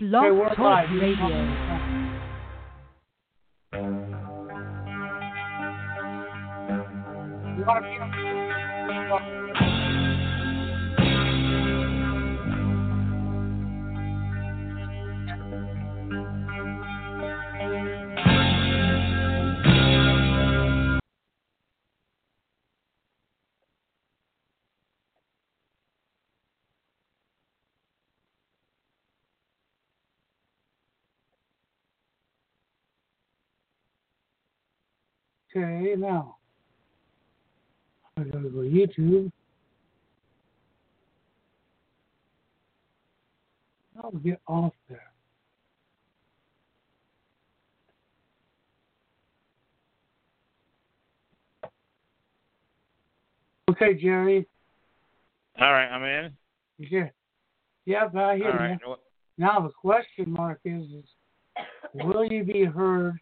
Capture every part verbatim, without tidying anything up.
Blog Talk Radio. Okay, now I'm going to go to YouTube. I'll get off there. Okay, Jerry. All right, I'm in. Yeah, yep, I hear All right. you. Now the question mark is, is will you be heard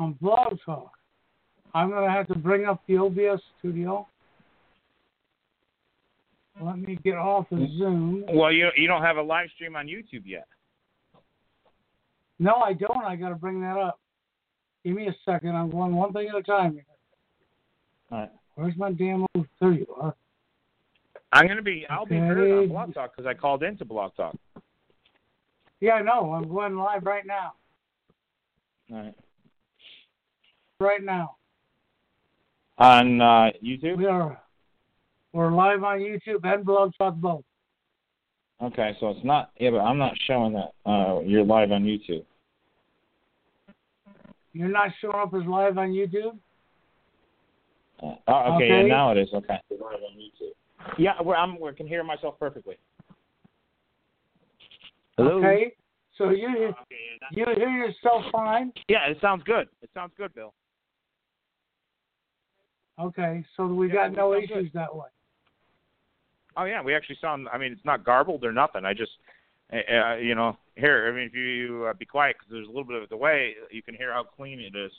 on Blog Talk? I'm going to have to bring up the O B S studio. Let me get off of Zoom. Well, you you don't have a live stream on YouTube yet. No, I don't. I got to bring that up. Give me a second. I'm going one thing at a time here. All right. Where's my damn old? There you are. I'm going to be, I'll okay. be heard on Blog Talk because I called into Blog Talk. Yeah, I know. I'm going live right now. All right. Right now. On uh, YouTube? We are. We're live on YouTube and Blog Talk both. Okay, so it's not... Yeah, but I'm not showing that uh, you're live on YouTube. You're not showing up as live on YouTube? Uh, oh, okay, okay. Yeah, now it is. Okay. Live on YouTube. Yeah, we're, I'm, I can hear myself perfectly. Hello? Okay, so you, oh, okay, yeah, you hear yourself fine? Yeah, it sounds good. It sounds good, Bill. Okay, so we yeah, got no issues good. that way. Oh, yeah, we actually sound, I mean, it's not garbled or nothing. I just, uh, you know, here, I mean, if you uh, be quiet because there's a little bit of a delay, you can hear how clean it is.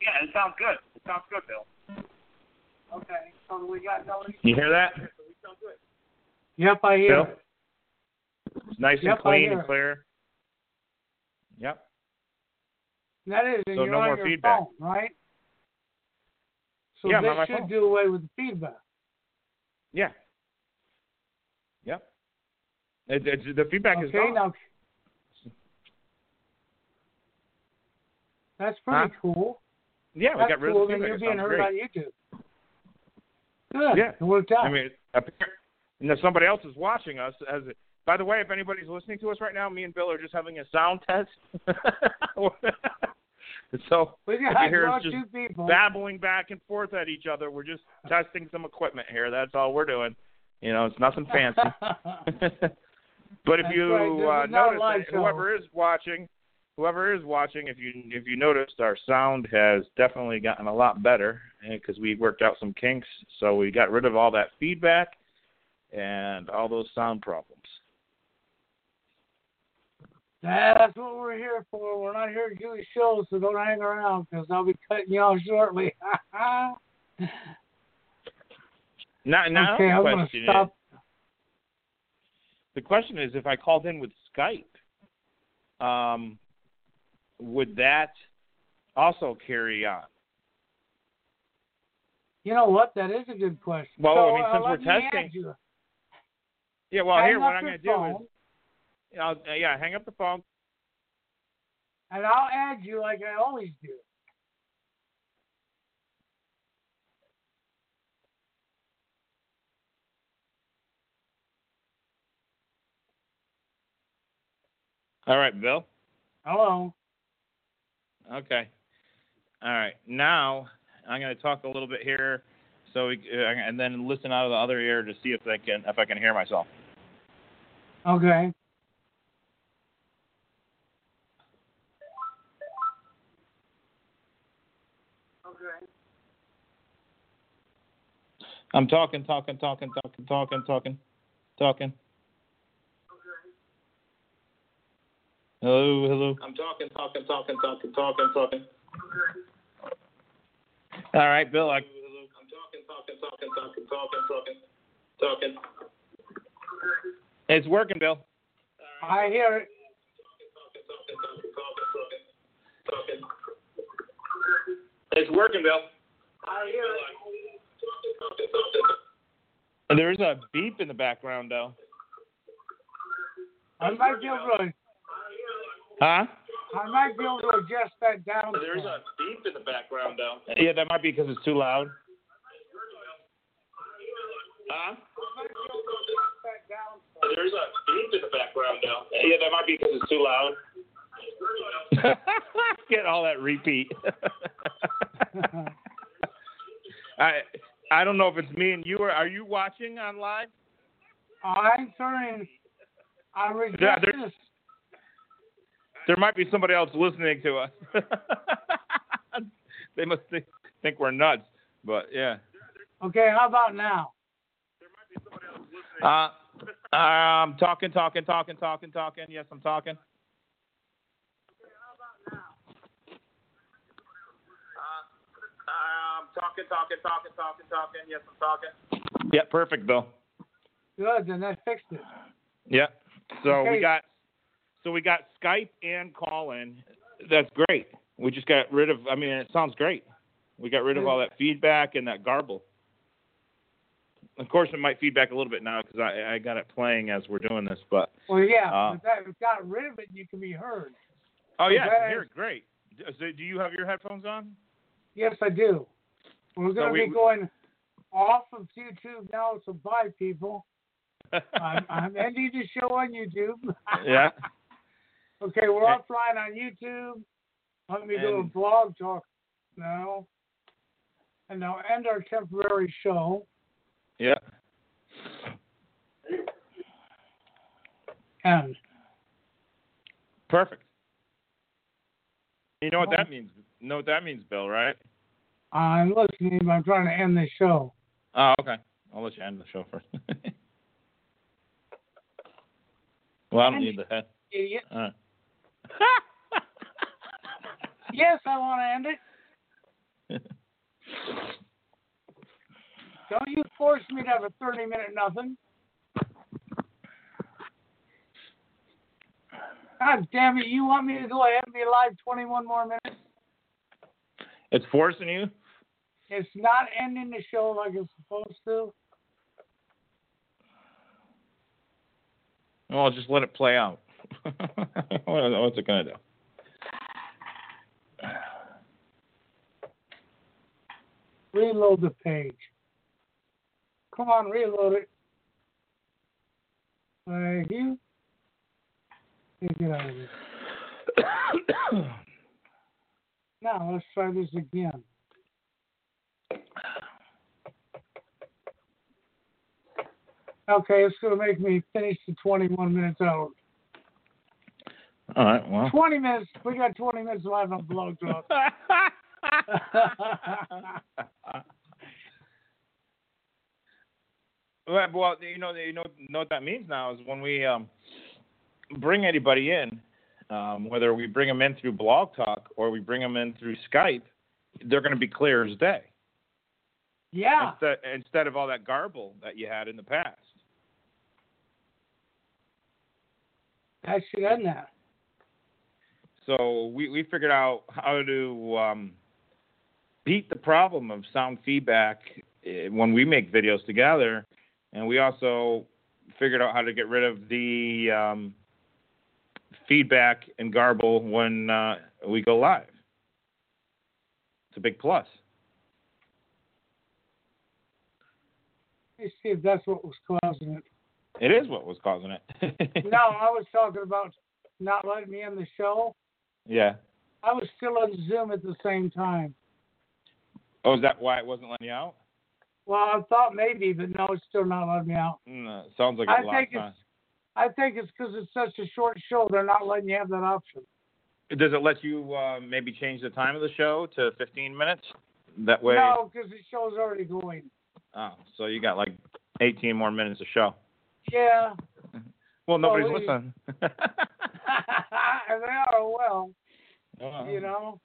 Yeah, it sounds good. It sounds good, Bill. Okay, so we got no issues. You hear that? Yep, I hear Bill? it. It's nice yep, and clean and clear. Yep. That is, and so you're no on your feedback. phone, right? So yeah, they should phone. do away with the feedback. Yeah. Yep. It, it, the feedback okay, is gone. Now, that's pretty huh? cool. Yeah, we that's got rid cool, of the feedback. You're being heard on YouTube. Good. Yeah. It worked out. I mean, and if somebody else is watching us, as it, by the way, if anybody's listening to us right now, me and Bill are just having a sound test. So we got you hear us just babbling back and forth at each other. We're just testing some equipment here. That's all we're doing. You know, it's nothing fancy. But if That's you right. uh, notice, that whoever is watching, whoever is watching, if you if you noticed, our sound has definitely gotten a lot better because we worked out some kinks. So we got rid of all that feedback and all those sound problems. That's what we're here for. We're not here to do shows, so don't hang around because I'll be cutting y'all shortly. not, not okay, I'm going to stop. Is, the question is, if I called in with Skype, um, would that also carry on? You know what? That is a good question. Well, so, I mean, since uh, we're testing. Yeah, well, hang here, what I'm going to do is. I'll, yeah, hang up the phone. And I'll add you like I always do. All right, Bill. Hello. Okay. All right. Now I'm going to talk a little bit here, so we, and then listen out of the other ear to see if I can if I can hear myself. Okay. I'm talking, talking, talking, talking, talking, talking, talking. Okay. Hello, hello. I'm talking, talking, talking, talking, talking, talking. Okay. All right, Bill. I... Hello, hello. I'm talking, talking, talking, talking, talking, talking, talking. It's working, Bill. I hear it. It's working, Bill. I hear it. There's a beep in the background, though. I might be able to. Huh? I might be able to adjust that down. There's a beep in the background, though. Yeah, that might be because it's too loud. Huh? There's a beep in the background, though. Yeah, that might be because it's too loud. Get all that repeat. I I don't know if it's me and you. Or, are you watching online? I'm sorry. I reject yeah, this. There might be somebody else listening to us. They must think, think we're nuts. But, yeah. Okay, how about now? There might be somebody else listening. Uh, I'm talking, talking, talking, talking, talking. Yes, I'm talking. How about now? Uh, I'm talking, talking, talking, talking, talking. Yes, I'm talking. Yeah, perfect, Bill. Good, then that fixed it. Yeah. So okay. we got, so we got Skype and call-in. That's great. We just got rid of. I mean, it sounds great. We got rid of all that feedback and that garble. Of course, it might feedback a little bit now because I, I got it playing as we're doing this. But well, yeah, uh, if that got rid of it, you can be heard. Oh yeah, I can hear it great. So, do you have your headphones on? Yes, I do. We're going so we, to be going off of YouTube now, so bye, people. I'm, I'm ending the show on YouTube. Yeah. Okay, we're okay. offline on YouTube. Let me and, do a blog talk now, and I'll end our temporary show. Yeah. And. Perfect. You know what that means? You know what that means, Bill, right? I'm listening, but I'm trying to end this show. Oh, okay. I'll let you end the show first. Well, I don't need the head. Idiot. Right. Yes, I want to end it. Don't you force me to have a thirty-minute nothing. God damn it, you want me to go ahead and be live twenty-one more minutes? It's forcing you? It's not ending the show like it's supposed to. Well, just let it play out. What's it going to do? Reload the page. Come on, reload it. Thank you. Get out of here. Now, let's try this again. Okay, it's going to make me finish the twenty-one minutes out. All right, well. twenty minutes. We got twenty minutes live on Blog Talk. Well, you know, you know, know what that means now is when we um, bring anybody in, um, whether we bring them in through Blog Talk or we bring them in through Skype, they're going to be clear as day. Yeah. Instead, instead of all that garble that you had in the past. I should end that. So we, we figured out how to um, beat the problem of sound feedback when we make videos together. And we also figured out how to get rid of the um, feedback and garble when uh, we go live. It's a big plus. Let me see if that's what was causing it. It is what was causing it. No, I was talking about not letting me in the show. Yeah. I was still on Zoom at the same time. Oh, is that why it wasn't letting you out? Well, I thought maybe, but no, it's still not letting me out. No, it sounds like a lot of time. I think it's because it's such a short show, they're not letting you have that option. Does it let you uh, maybe change the time of the show to fifteen minutes? That way. No, because the show's already going. Oh, so you got like eighteen more minutes of show. Yeah. Well, nobody's well, we, listening. And they are, well, uh-huh. you know.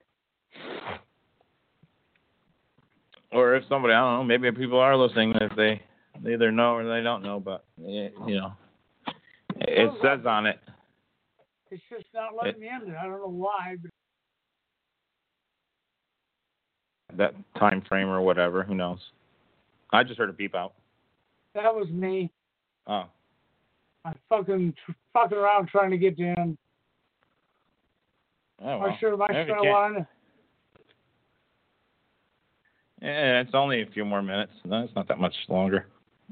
Or if somebody, I don't know, maybe people are listening if they, they either know or they don't know, but, you know, It says on it. It's just not letting me in there. I don't know why. But... that time frame or whatever. Who knows? I just heard a beep out. That was me. Oh. I'm fucking fucking around trying to get in. Oh, well. I should have one. Yeah, it's only a few more minutes. No, it's not that much longer.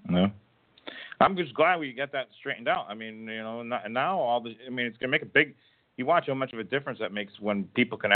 No. I'm just glad we got that straightened out. I mean, you know, and now all the, I mean, it's going to make a big, you watch how much of a difference that makes when people can